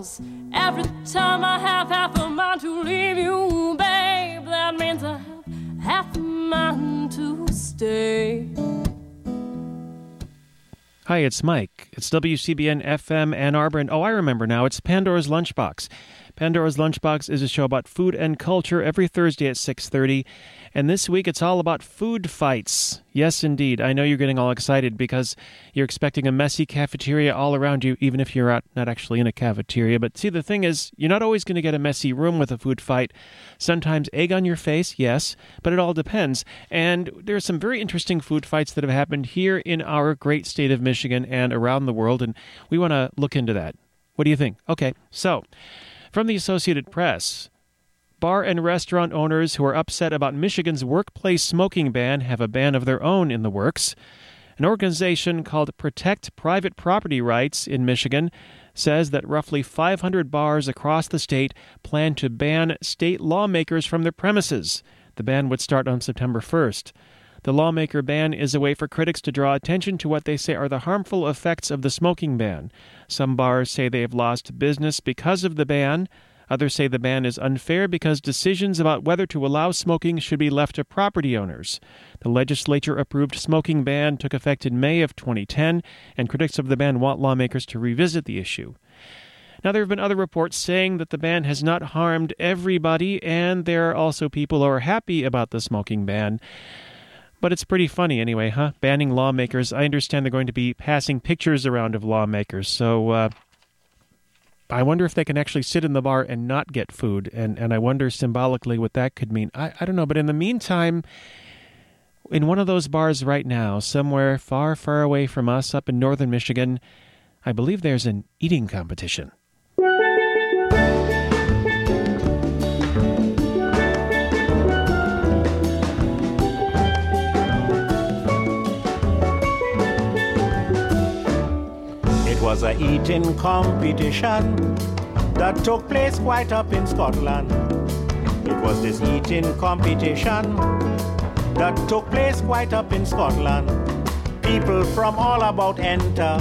calls. Every time I have half a mind to leave you, babe, that means I have half a mind to stay. Hi, it's Mike. It's WCBN-FM Ann Arbor, and oh, I remember now, it's Pandora's Lunchbox. Pandora's Lunchbox is a show about food and culture every Thursday at 6:30, and this week it's all about food fights. Yes, indeed. I know you're getting all excited because you're expecting a messy cafeteria all around you, even if you're not actually in a cafeteria. But see, the thing is, you're not always going to get a messy room with a food fight. Sometimes egg on your face, yes, but it all depends. And there are some very interesting food fights that have happened here in our great state of Michigan and around the world, and we want to look into that. What do you think? Okay, so from the Associated Press, bar and restaurant owners who are upset about Michigan's workplace smoking ban have a ban of their own in the works. An organization called Protect Private Property Rights in Michigan says that roughly 500 bars across the state plan to ban state lawmakers from their premises. The ban would start on September 1st. The lawmaker ban is a way for critics to draw attention to what they say are the harmful effects of the smoking ban. Some bars say they have lost business because of the ban. Others say the ban is unfair because decisions about whether to allow smoking should be left to property owners. The legislature-approved smoking ban took effect in May of 2010, and critics of the ban want lawmakers to revisit the issue. Now, there have been other reports saying that the ban has not harmed everybody, and there are also people who are happy about the smoking ban. But it's pretty funny anyway, huh? Banning lawmakers. I understand they're going to be passing pictures around of lawmakers, so I wonder if they can actually sit in the bar and not get food, and I wonder symbolically what that could mean. I don't know, but in the meantime, in one of those bars right now, somewhere far, far away from us, up in northern Michigan, I believe there's an eating competition. It was an eating competition that took place quite up in Scotland. It was this eating competition that took place quite up in Scotland. People from all about enter,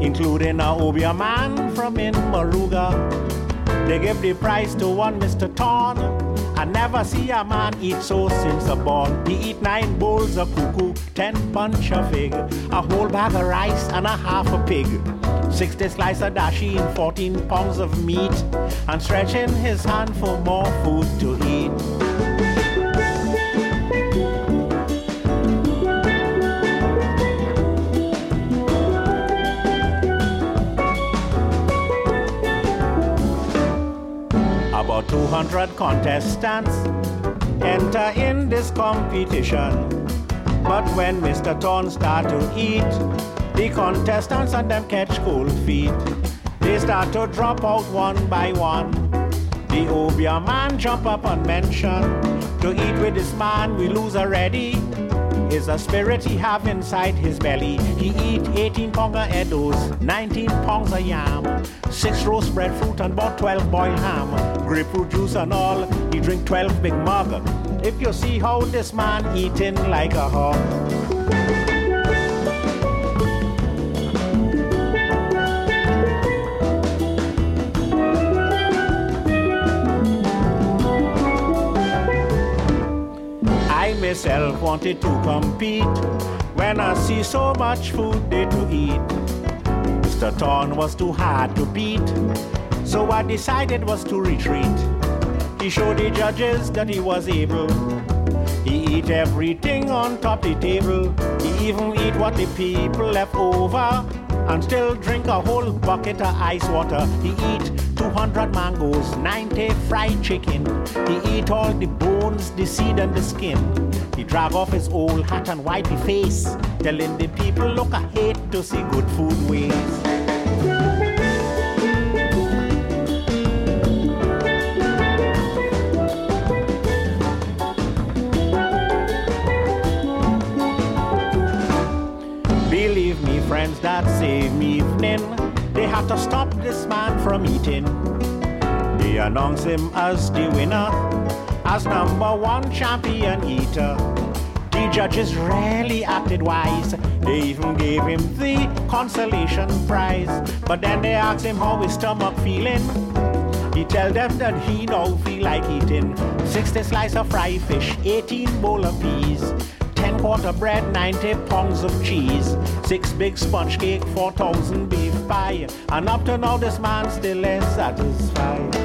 including a Obia man from in Maruga. They gave the prize to one Mr. Torn. I never see a man eat so since a born. He eat 9 bowls of cuckoo, 10 bunch of fig, a whole bag of rice and a half a pig. 60 slice of dashi and 14 pounds of meat, and stretching his hand for more food to eat. About 200 contestants enter in this competition, but when Mr. Thorne start to eat, the contestants and them catch cold feet. They start to drop out one by one. The Obia man jump up and mention, to eat with this man we lose already. It's a spirit he have inside his belly. He eat 18 pounds of eddos, 19 pounds of yam, 6 roast breadfruit and about 12 boiled ham, grapefruit juice and all. He drink 12 big mug. If you see how this man eating like a hog. Myself wanted to compete when I see so much food there to eat. Mr. Thorne was too hard to beat, so I decided was to retreat. He showed the judges that he was able. He eat everything on top the table. He even eat what the people left over, and still drink a whole bucket of ice water. He eat 200 mangoes, 90 fried chicken. He eat all the bones, the seed and the skin. He drag off his old hat and wipe his face, telling the people, look, I hate to see good food waste. Believe me, friends, that same evening, they had to stop this man from eating. They announced him as the winner, as number 1 champion eater. The judges rarely acted wise. They even gave him the consolation prize. But then they asked him how his stomach feeling. He tell them that he now feel like eating 60 slice of fried fish, 18 bowl of peas, 10 quarter bread, 90 pounds of cheese, 6 big sponge cake, 4,000 beef pie. And up to now this man still is satisfied.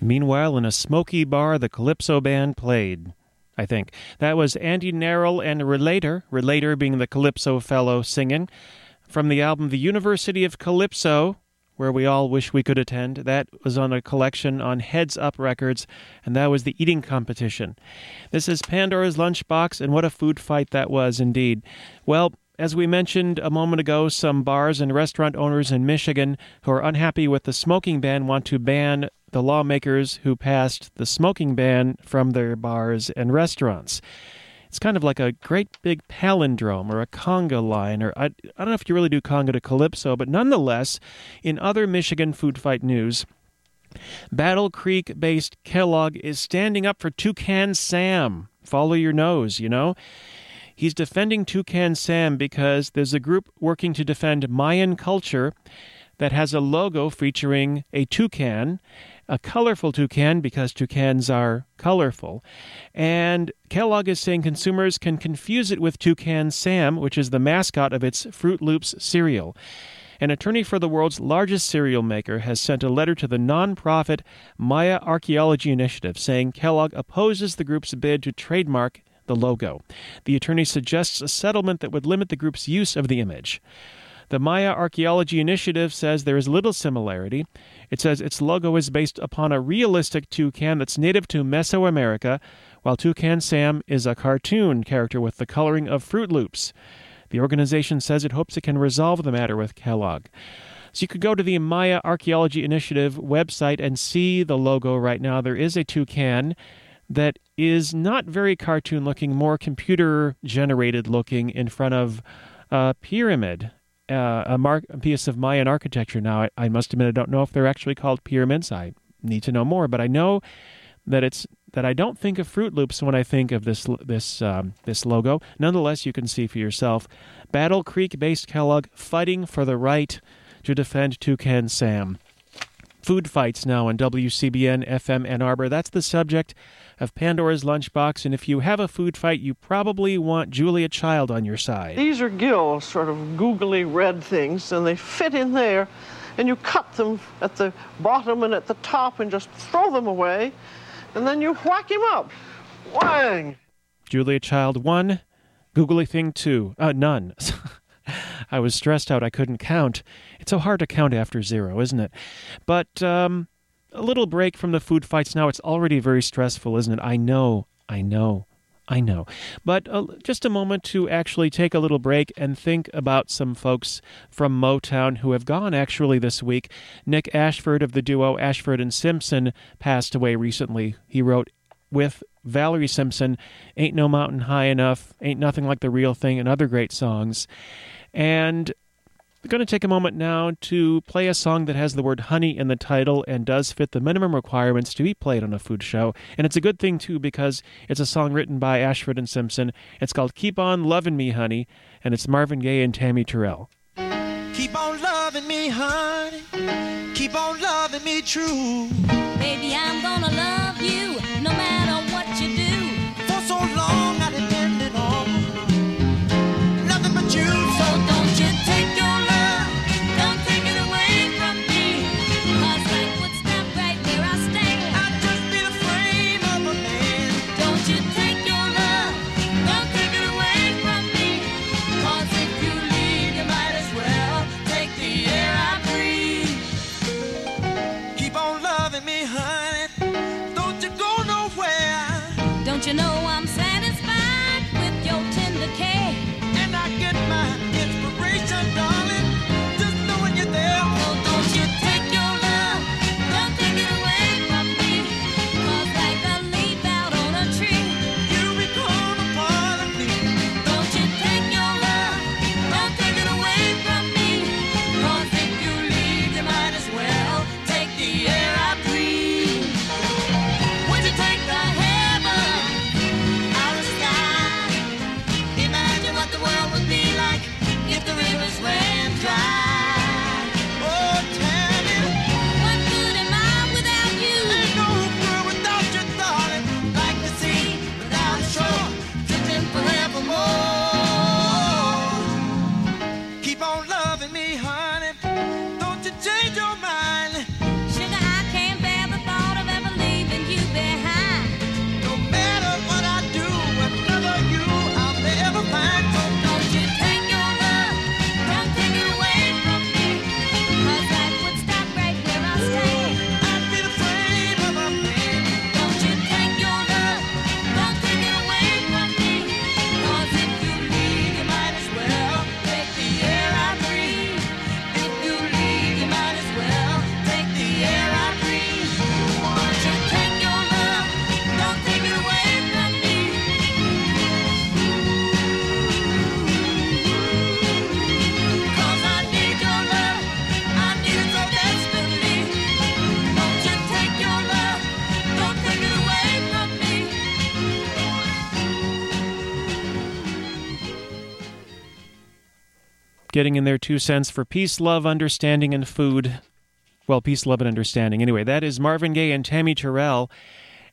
Meanwhile, in a smoky bar, the Calypso band played, I think. That was Andy Narrell and Relator, Relator being the Calypso fellow singing, from the album The University of Calypso, where we all wish we could attend. That was on a collection on Heads Up Records, and that was the eating competition. This is Pandora's Lunchbox, and what a food fight that was indeed. Well, as we mentioned a moment ago, some bars and restaurant owners in Michigan who are unhappy with the smoking ban want to ban the lawmakers who passed the smoking ban from their bars and restaurants. It's kind of like a great big palindrome or a conga line, or I don't know if you really do conga to calypso, but nonetheless, in other Michigan food fight news, Battle Creek-based Kellogg is standing up for Toucan Sam. Follow your nose, you know? He's defending Toucan Sam because there's a group working to defend Mayan culture that has a logo featuring a toucan, a colorful toucan because toucans are colorful. And Kellogg is saying consumers can confuse it with Toucan Sam, which is the mascot of its Froot Loops cereal. An attorney for the world's largest cereal maker has sent a letter to the nonprofit Maya Archaeology Initiative saying Kellogg opposes the group's bid to trademark the logo. The attorney suggests a settlement that would limit the group's use of the image. The Maya Archaeology Initiative says there is little similarity. It says its logo is based upon a realistic toucan that's native to Mesoamerica, while Toucan Sam is a cartoon character with the coloring of Froot Loops. The organization says it hopes it can resolve the matter with Kellogg. So you could go to the Maya Archaeology Initiative website and see the logo right now. There is a toucan that is not very cartoon-looking, more computer-generated-looking in front of a pyramid, a piece of Mayan architecture. Now, I must admit, I don't know if they're actually called pyramids. I need to know more, but I know that I don't think of Froot Loops when I think of this logo. Nonetheless, you can see for yourself. Battle Creek-based Kellogg fighting for the right to defend Toucan Sam. Food fights now on WCBN-FM Ann Arbor. That's the subject of Pandora's Lunchbox, and if you have a food fight, you probably want Julia Child on your side. These are gills, sort of googly red things, and they fit in there, and you cut them at the bottom and at the top and just throw them away, and then you whack him up. Whang! Julia Child 1, googly thing 2. None. I was stressed out. I couldn't count. It's so hard to count after zero, isn't it? But a little break from the food fights now. It's already very stressful, isn't it? I know. But just a moment to actually take a little break and think about some folks from Motown who have gone actually this week. Nick Ashford of the duo Ashford and Simpson passed away recently. He wrote with Valerie Simpson, Ain't No Mountain High Enough, Ain't Nothing Like the Real Thing, and other great songs. And we're going to take a moment now to play a song that has the word honey in the title and does fit the minimum requirements to be played on a food show. And it's a good thing, too, because it's a song written by Ashford and Simpson. It's called Keep On Lovin' Me, Honey, and it's Marvin Gaye and Tammi Terrell. Keep on loving me, honey. Keep on loving me true. Baby, I'm gonna love you no matter what you do. For so long I depended on nothing but you. So don't you take your love, don't take it away from me. Cause life would stop right where I stand. I'd just be the frame of a man. Don't you take your love, don't take it away from me. Cause if you leave, you might as well take the air I breathe. Keep on loving me, honey. Don't you go nowhere. getting in their 2 cents for peace, love, understanding, and food. Well, peace, love, and understanding. Anyway, that is Marvin Gaye and Tammi Terrell,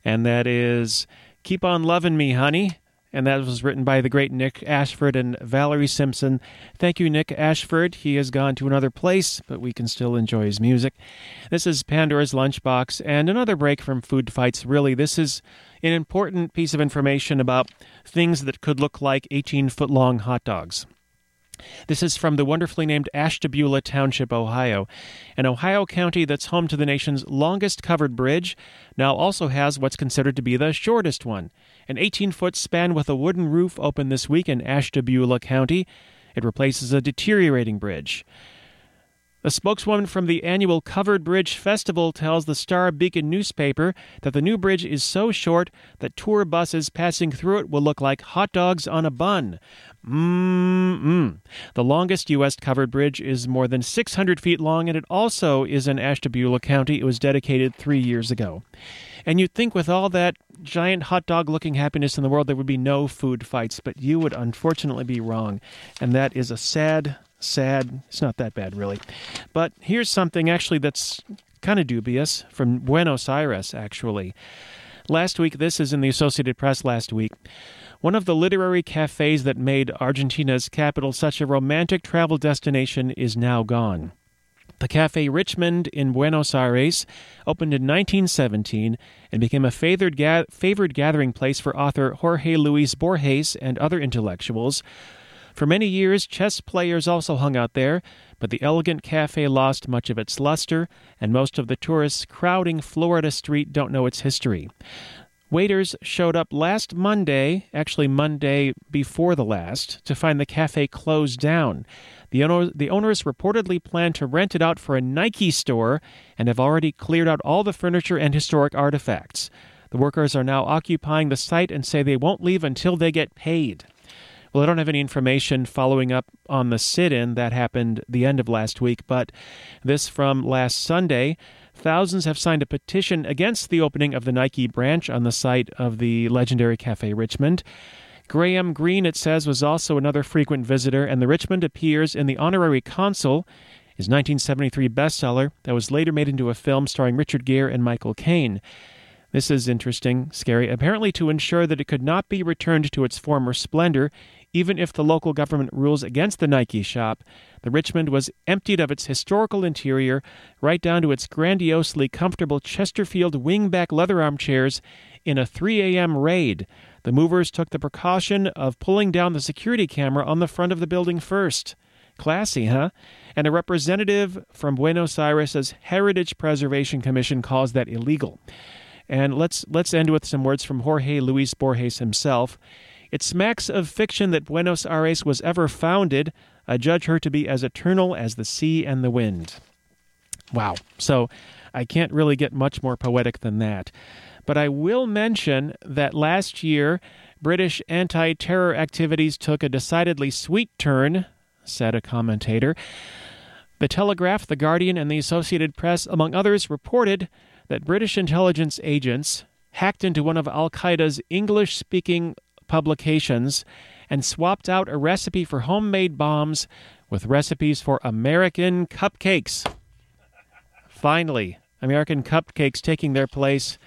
and that is Keep On Lovin' Me, Honey. And that was written by the great Nick Ashford and Valerie Simpson. Thank you, Nick Ashford. He has gone to another place, but we can still enjoy his music. This is Pandora's Lunchbox, and another break from Food Fights. Really, this is an important piece of information about things that could look like 18-foot-long hot dogs. This is from the wonderfully named Ashtabula Township, Ohio. An Ohio county that's home to the nation's longest covered bridge now also has what's considered to be the shortest one. An 18-foot span with a wooden roof opened this week in Ashtabula County. It replaces a deteriorating bridge. A spokeswoman from the annual Covered Bridge Festival tells the Star-Beacon newspaper that the new bridge is so short that tour buses passing through it will look like hot dogs on a bun. The longest U.S. covered bridge is more than 600 feet long, and it also is in Ashtabula County. It was dedicated 3 years ago. And you'd think with all that giant hot dog-looking happiness in the world, there would be no food fights, but you would unfortunately be wrong. And that is a sad. It's not that bad, really. But here's something, actually, that's kind of dubious from Buenos Aires, actually. Last week, this is in the Associated Press last week, one of the literary cafes that made Argentina's capital such a romantic travel destination is now gone. The Café Richmond in Buenos Aires opened in 1917 and became a favored gathering place for author Jorge Luis Borges and other intellectuals. For many years, chess players also hung out there, but the elegant café lost much of its luster, and most of the tourists crowding Florida Street don't know its history. Waiters showed up last Monday, actually Monday before the last, to find the café closed down. The owners reportedly plan to rent it out for a Nike store and have already cleared out all the furniture and historic artifacts. The workers are now occupying the site and say they won't leave until they get paid. Well, I don't have any information following up on the sit-in that happened the end of last week, but this from last Sunday. Thousands have signed a petition against the opening of the Nike branch on the site of the legendary Café Richmond. Graham Greene, it says, was also another frequent visitor, and the Richmond appears in The Honorary Consul, his 1973 bestseller that was later made into a film starring Richard Gere and Michael Caine. This is interesting, scary. Apparently to ensure that it could not be returned to its former splendor, even if the local government rules against the Nike shop, the Richmond was emptied of its historical interior, right down to its grandiosely comfortable Chesterfield wingback leather armchairs in a 3 a.m. raid. The movers took the precaution of pulling down the security camera on the front of the building first. Classy, huh? And a representative from Buenos Aires' Heritage Preservation Commission calls that illegal. And let's end with some words from Jorge Luis Borges himself. It smacks of fiction that Buenos Aires was ever founded. I judge her to be as eternal as the sea and the wind. Wow. So I can't really get much more poetic than that. But I will mention that last year, British anti-terror activities took a decidedly sweet turn, said a commentator. The Telegraph, The Guardian, and the Associated Press, among others, reported that British intelligence agents hacked into one of al-Qaeda's English-speaking publications and swapped out a recipe for homemade bombs with recipes for American cupcakes. Finally, American cupcakes taking their place.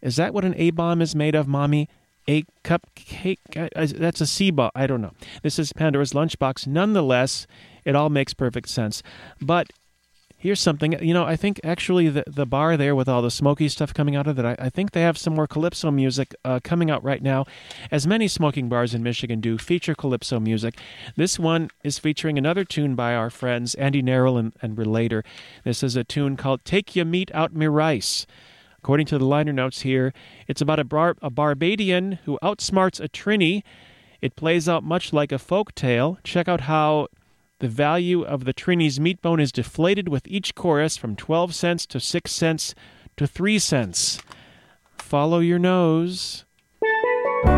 Is that what an A-bomb is made of, Mommy? A cupcake? That's a C-bomb. I don't know. This is Pandora's Lunchbox. Nonetheless, it all makes perfect sense. But here's something, you know, I think actually the bar there with all the smoky stuff coming out of it, I think they have some more Calypso music coming out right now, as many smoking bars in Michigan do feature Calypso music. This one is featuring another tune by our friends Andy Narrell and Relator. This is a tune called Take Ya Meat Out Me Rice. According to the liner notes here, it's about a Barbadian who outsmarts a Trini. It plays out much like a folk tale. Check out how the value of the Trini's meat bone is deflated with each chorus from 12 cents to 6 cents to 3 cents. Follow your nose. A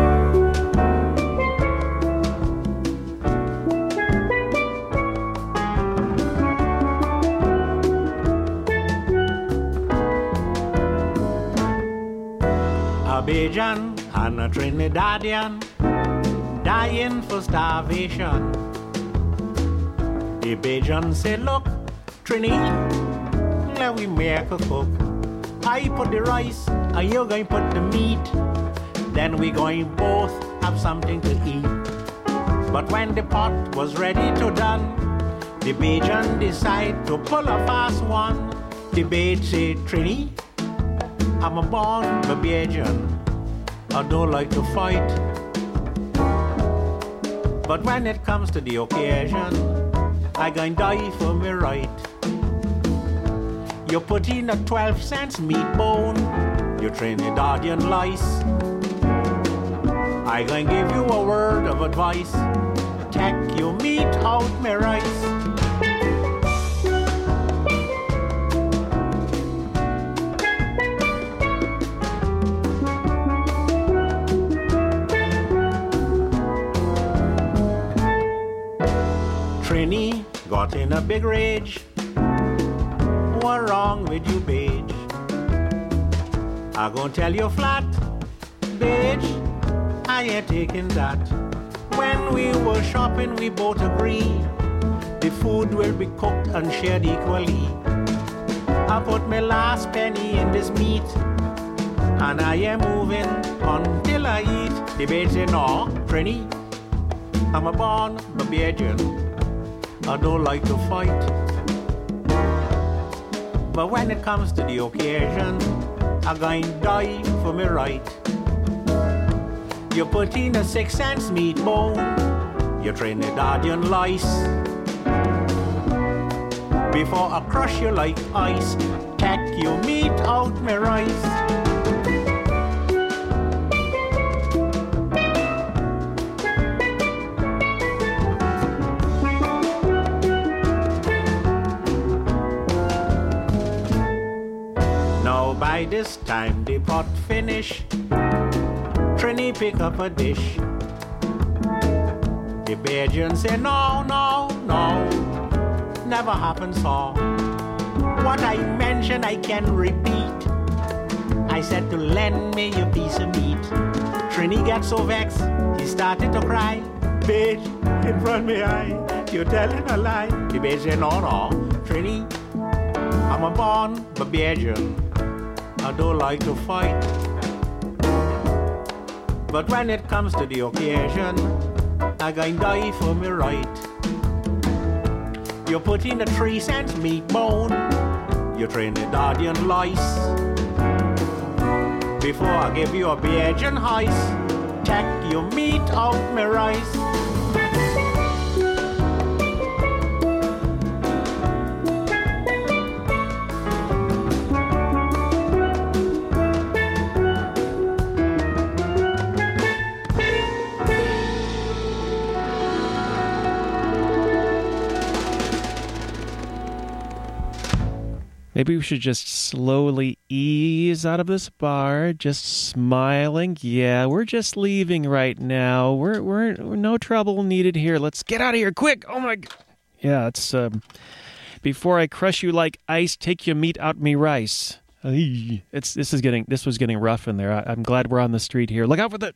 Bajan and a Trinidadian dying for starvation. The Bajan say, look, Trini, now we make a cook. I put the rice, and you're going to put the meat. Then we going both have something to eat. But when the pot was ready to done, the Bajan decide to pull a fast one. The Bajan say, Trini, I'm a born Bajan. I don't like to fight. But when it comes to the occasion, I gonna die for me right. You put in a 12 cents meat bone, you Trinidadian lice. I gonna give you a word of advice, take your meat out me rice. Trini got in a big rage. What wrong with you, Beige? I gon' tell you flat, Beige, I ain't taking that. When we were shopping, we both agree the food will be cooked and shared equally. I put my last penny in this meat, and I am moving until I eat. The Beige say, no, Trini, I'm a born Babajan. I don't like to fight. But when it comes to the occasion, I'm going to die for me right. You put in a 6 cents meat bone, you Trinidadian lice. Before I crush you like ice, take your meat out me rice. By this time the pot finish, Trini pick up a dish. The Bajan say, no, no, no, never happened so. What I mention I can repeat. I said to lend me your piece of meat. Trini got so vexed, he started to cry. Bej, in front of me eye, you're telling a lie. The Bajan say, no, no, Trini, I'm a born Babajan. I don't like to fight. But when it comes to the occasion, I gonna die for me right. You put in a 3 cents meat bone, you Trinidadian lice. Before I give you a Bajan heist, take your meat out me rice. Maybe we should just slowly ease out of this bar, just smiling. Yeah, we're just leaving right now. We're no trouble needed here. Let's get out of here quick. Oh my God. Yeah, it's before I crush you like ice, take your meat out me rice. This was getting rough in there. I'm glad we're on the street here. Look out for the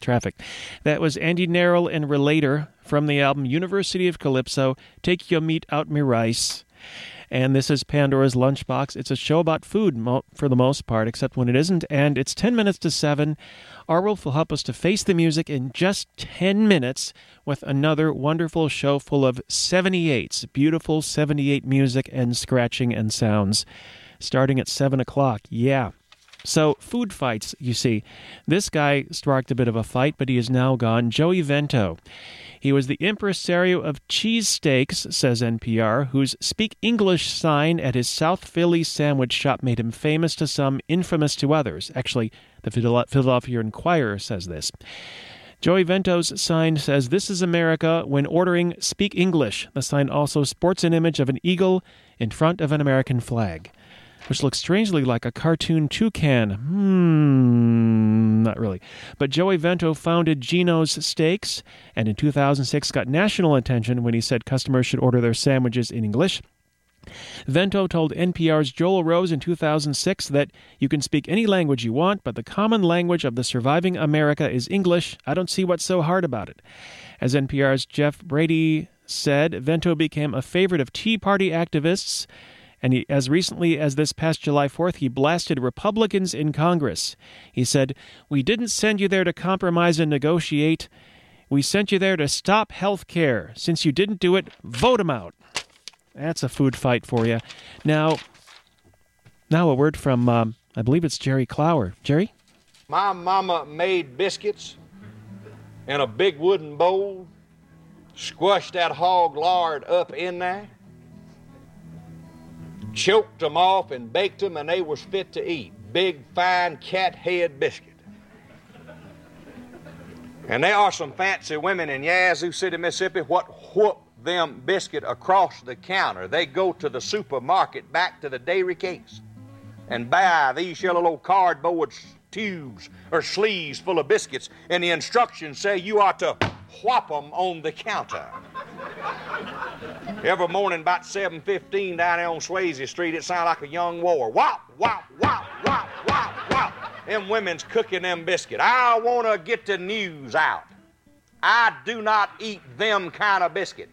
traffic. That was Andy Narrell and Relator from the album University of Calypso, Take Your Meat Out Me Rice. And this is Pandora's Lunchbox. It's a show about food for the most part, except when it isn't. And it's 10 minutes to 7. Our Wolf will help us to face the music in just 10 minutes with another wonderful show full of 78s, beautiful 78 music and scratching and sounds, starting at 7 o'clock. Yeah. So food fights, you see. This guy struck a bit of a fight, but he is now gone. Joey Vento. He was the impresario of Cheese Steaks, says NPR, whose Speak English sign at his South Philly sandwich shop made him famous to some, infamous to others. Actually, the Philadelphia Inquirer says this. Joey Vento's sign says, "This is America. When ordering, speak English." The sign also sports an image of an eagle in front of an American flag, which looks strangely like a cartoon toucan. Not really. But Joey Vento founded Geno's Steaks, and in 2006 got national attention when he said customers should order their sandwiches in English. Vento told NPR's Joel Rose in 2006 that you can speak any language you want, but the common language of the surviving America is English. I don't see what's so hard about it. As NPR's Jeff Brady said Vento became a favorite of Tea Party activists, and he, as recently as this past July 4th, he blasted Republicans in Congress. He said, "We didn't send you there to compromise and negotiate. We sent you there to stop health care. Since you didn't do it, vote them out." That's a food fight for you. Now a word from, I believe it's Jerry Clower. Jerry? My mama made biscuits in a big wooden bowl, squashed that hog lard up in there, choked them off and baked them, and they was fit to eat. Big, fine cat head biscuit. And there are some fancy women in Yazoo City, Mississippi, what whoop them biscuit across the counter. They go to the supermarket, back to the dairy case, and buy these yellow little cardboard tubes or sleeves full of biscuits, and the instructions say you ought to whop them on the counter. Every morning about 7:15 down there on Swayze Street, it sounded like a young war. Whop, whop, whop, whop, whop, whop. Them women's cooking them biscuit. I want to get the news out. I do not eat them kind of biscuit.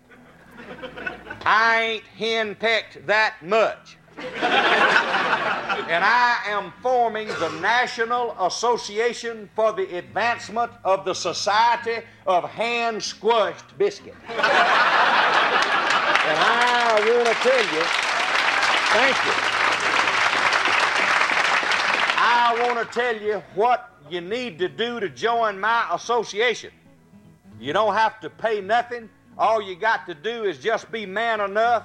I ain't henpecked that much. And I am forming the National Association for the Advancement of the Society of Hand-Squashed Biscuit. And I want to tell you, thank you. I want to tell you what you need to do to join my association. You don't have to pay nothing. All you got to do is just be man enough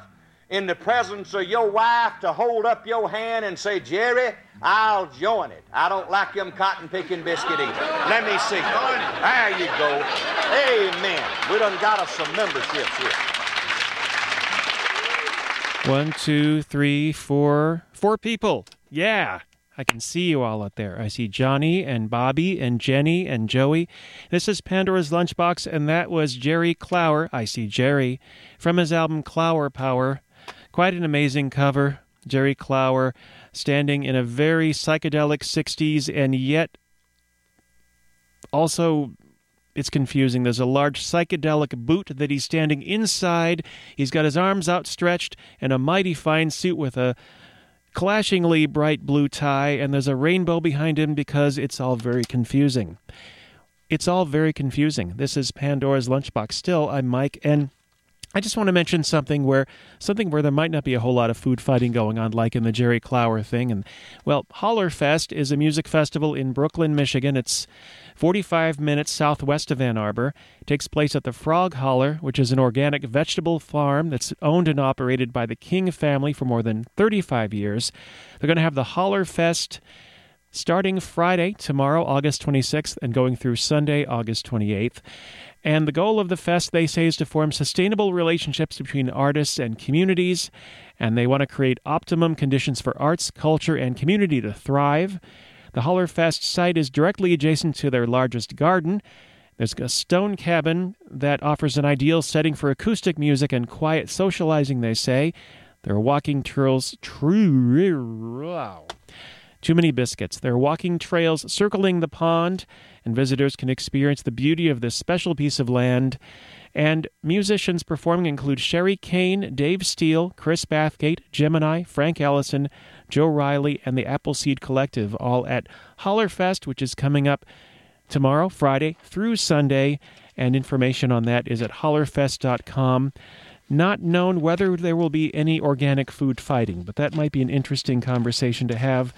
in the presence of your wife to hold up your hand and say, "Jerry, I'll join it. I don't like them cotton-picking biscuit either. Let me see. There you go. Amen. We done got us some memberships here." 1, 2, 3, 4. 4 people. Yeah. I can see you all out there. I see Johnny and Bobby and Jenny and Joey. This is Pandora's Lunchbox, and that was Jerry Clower. I see Jerry from his album Clower Power. Quite an amazing cover. Jerry Clower standing in a very psychedelic 60s, and yet also it's confusing. There's a large psychedelic boot that he's standing inside. He's got his arms outstretched and a mighty fine suit with a clashingly bright blue tie, and there's a rainbow behind him because it's all very confusing. It's all very confusing. This is Pandora's Lunchbox. Still, I'm Mike, and I just want to mention something where there might not be a whole lot of food fighting going on, like in the Jerry Clower thing. And, well, Holler Fest is a music festival in Brooklyn, Michigan. It's 45 minutes southwest of Ann Arbor. It takes place at the Frog Holler, which is an organic vegetable farm that's owned and operated by the King family for more than 35 years. They're going to have the Holler Fest starting Friday, tomorrow, August 26th, and going through Sunday, August 28th. And the goal of the fest, they say, is to form sustainable relationships between artists and communities, and they want to create optimum conditions for arts, culture, and community to thrive. The Holler Fest site is directly adjacent to their largest garden. There's a stone cabin that offers an ideal setting for acoustic music and quiet socializing, they say. They're walking trails. Too many biscuits. There are walking trails circling the pond, and visitors can experience the beauty of this special piece of land. And musicians performing include Sherry Kane, Dave Steele, Chris Bathgate, Gemini, Frank Allison, Joe Riley, and the Appleseed Collective, all at Holler Fest, which is coming up tomorrow, Friday, through Sunday. And information on that is at hollerfest.com. Not known whether there will be any organic food fighting, but that might be an interesting conversation to have.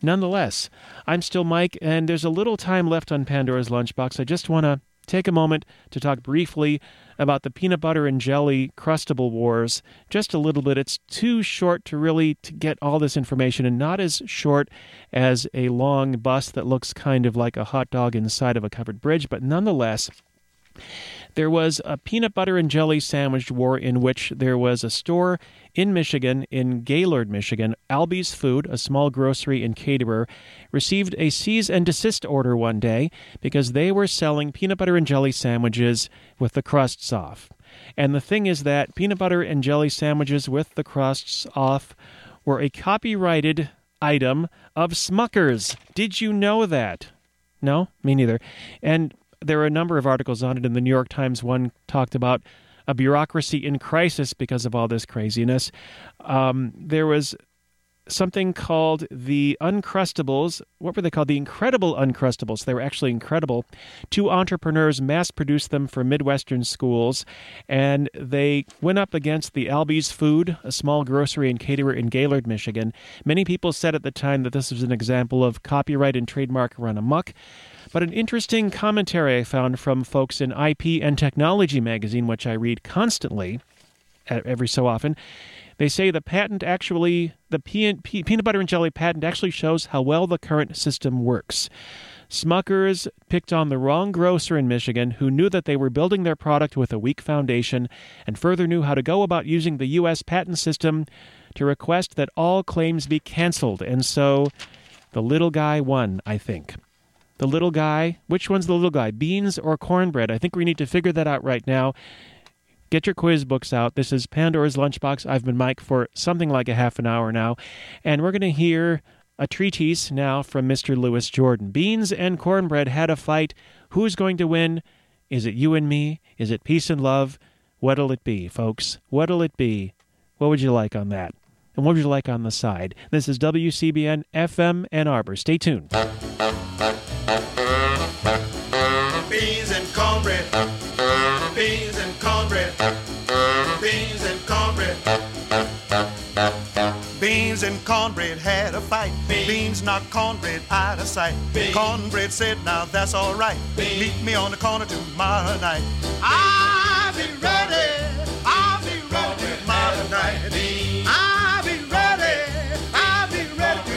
Nonetheless, I'm still Mike, and there's a little time left on Pandora's Lunchbox. I just want to take a moment to talk briefly about the peanut butter and jelly Crustable Wars. Just a little bit. It's too short to get all this information, and not as short as a long bus that looks kind of like a hot dog inside of a covered bridge, but nonetheless, there was a peanut butter and jelly sandwich war in which there was a store in Michigan, in Gaylord, Michigan. Albee's Food, a small grocery and caterer, received a cease and desist order one day because they were selling peanut butter and jelly sandwiches with the crusts off. And the thing is that peanut butter and jelly sandwiches with the crusts off were a copyrighted item of Smucker's. Did you know that? No? Me neither. And there are a number of articles on it in the New York Times. One talked about a bureaucracy in crisis because of all this craziness. There was something called the Uncrustables. What were they called? The Incredible Uncrustables. They were actually incredible. Two entrepreneurs mass-produced them for Midwestern schools, and they went up against the Albee's Food, a small grocery and caterer in Gaylord, Michigan. Many people said at the time that this was an example of copyright and trademark run amok. But an interesting commentary I found from folks in IP and Technology magazine, which I read constantly, every so often. They say the peanut butter and jelly patent actually shows how well the current system works. Smuckers picked on the wrong grocer in Michigan who knew that they were building their product with a weak foundation and further knew how to go about using the U.S. patent system to request that all claims be canceled. And so the little guy won, I think. The little guy, which one's the little guy? Beans or cornbread? I think we need to figure that out right now. Get your quiz books out. This is Pandora's Lunchbox. I've been Mike for something like a half an hour now. And we're going to hear a treatise now from Mr. Lewis Jordan. Beans and cornbread had a fight. Who's going to win? Is it you and me? Is it peace and love? What'll it be, folks? What'll it be? What would you like on that? And what would you like on the side? This is WCBN-FM Ann Arbor. Stay tuned. Beans and cornbread. Beans and cornbread. Beans and cornbread. Beans and cornbread had a fight. Beans knocked cornbread out of sight. Cornbread said, now that's all right. Meet me on the corner tomorrow night. I'll be ready. I'll be ready tomorrow night. I'll be ready. I'll be ready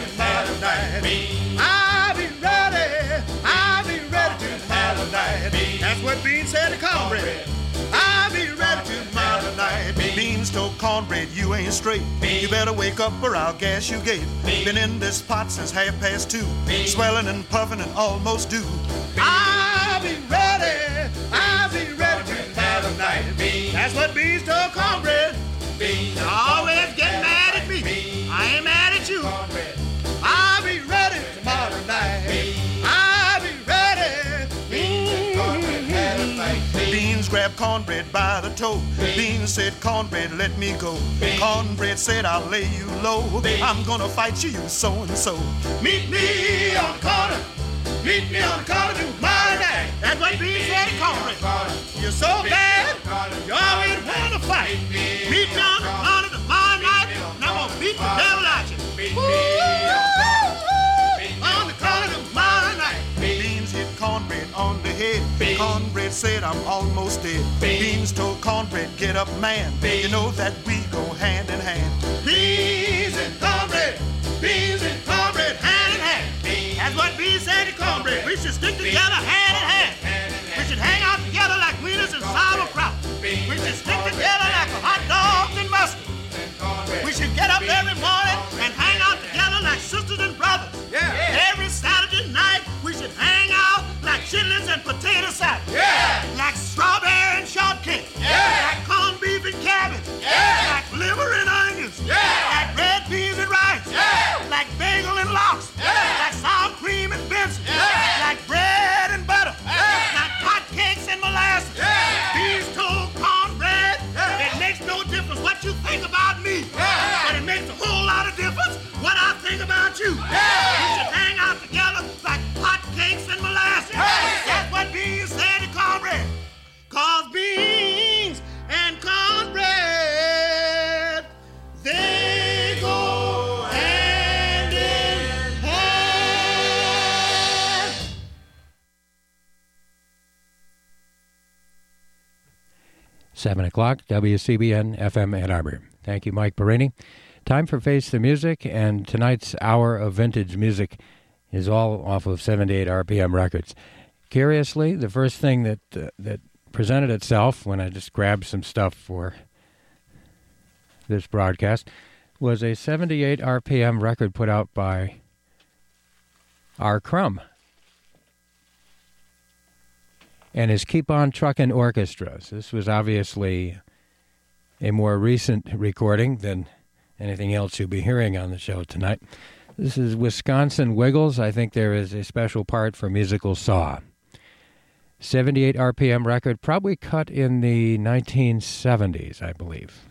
tomorrow night. That's what Beans said to cornbread. I'll be ready tomorrow night. Beans told cornbread, you ain't straight. You better wake up or I'll gas you gate. Been in this pot since 2:30. Swelling and puffing and almost due. I'll be ready. I'll be ready tomorrow night. That's what Beans told cornbread. Beans always get mad at me. I ain't mad at you. I'll be ready tomorrow night. Beans grabbed cornbread by the toe. Beans said, cornbread, let me go. Cornbread said, I'll lay you low. I'm gonna fight you, so-and-so. Meet me on the corner. Meet me on the corner tomorrow night. That's what Beans said to cornbread. You're so bad, you always want to fight. Meet me on the corner tomorrow night, and I'm gonna beat the devil out you. Woo! On the corner tomorrow night. Beans hit cornbread on the head. Cornbread said, I'm almost dead. Beans told cornbread, get up, man. You know that we go hand in hand. Beans and cornbread, hand in hand. That's what Beans said to cornbread. We should stick together hand in hand. We should hang out together like wieners and sauerkraut. We should stick together like hot dogs and mustard. We should get up every morning and hang out together like sisters and brothers. Every Saturday night, we should hang out like chitlins and potato salad. Yeah. Like strawberry and shortcake. Yeah. Like corned beef and cabbage. Yeah. Like liver and onions. Yeah. Like red peas and rice. Yeah. Like bagel and lox. Yeah. Like sour cream and Benson. Yeah. Like bread and butter. Yeah. Like hot cakes and molasses. Yeah. Beans told cornbread. Yeah. It makes no difference what you think about me. Yeah. But it makes a whole lot of difference what I think about you. Yeah. We should hang out together like hot cakes and molasses. Hey. That's what Beans said to cornbread. 'Cause Beans and cornbread, they go hand in hand. Seven o'clock, WCBN-FM Ann Arbor. Thank you, Mike Perini. Time for Face the Music, and tonight's hour of vintage music is all off of 7 to 8 RPM records. Curiously, the first thing that presented itself when I just grabbed some stuff for this broadcast was a 78 RPM record put out by R. Crumb and his Keep On Truckin' Orchestras. This was obviously a more recent recording than anything else you'll be hearing on the show tonight. This is Wisconsin Wiggles. I think there is a special part for musical saw. 78 RPM record, probably cut in the 1970s, I believe.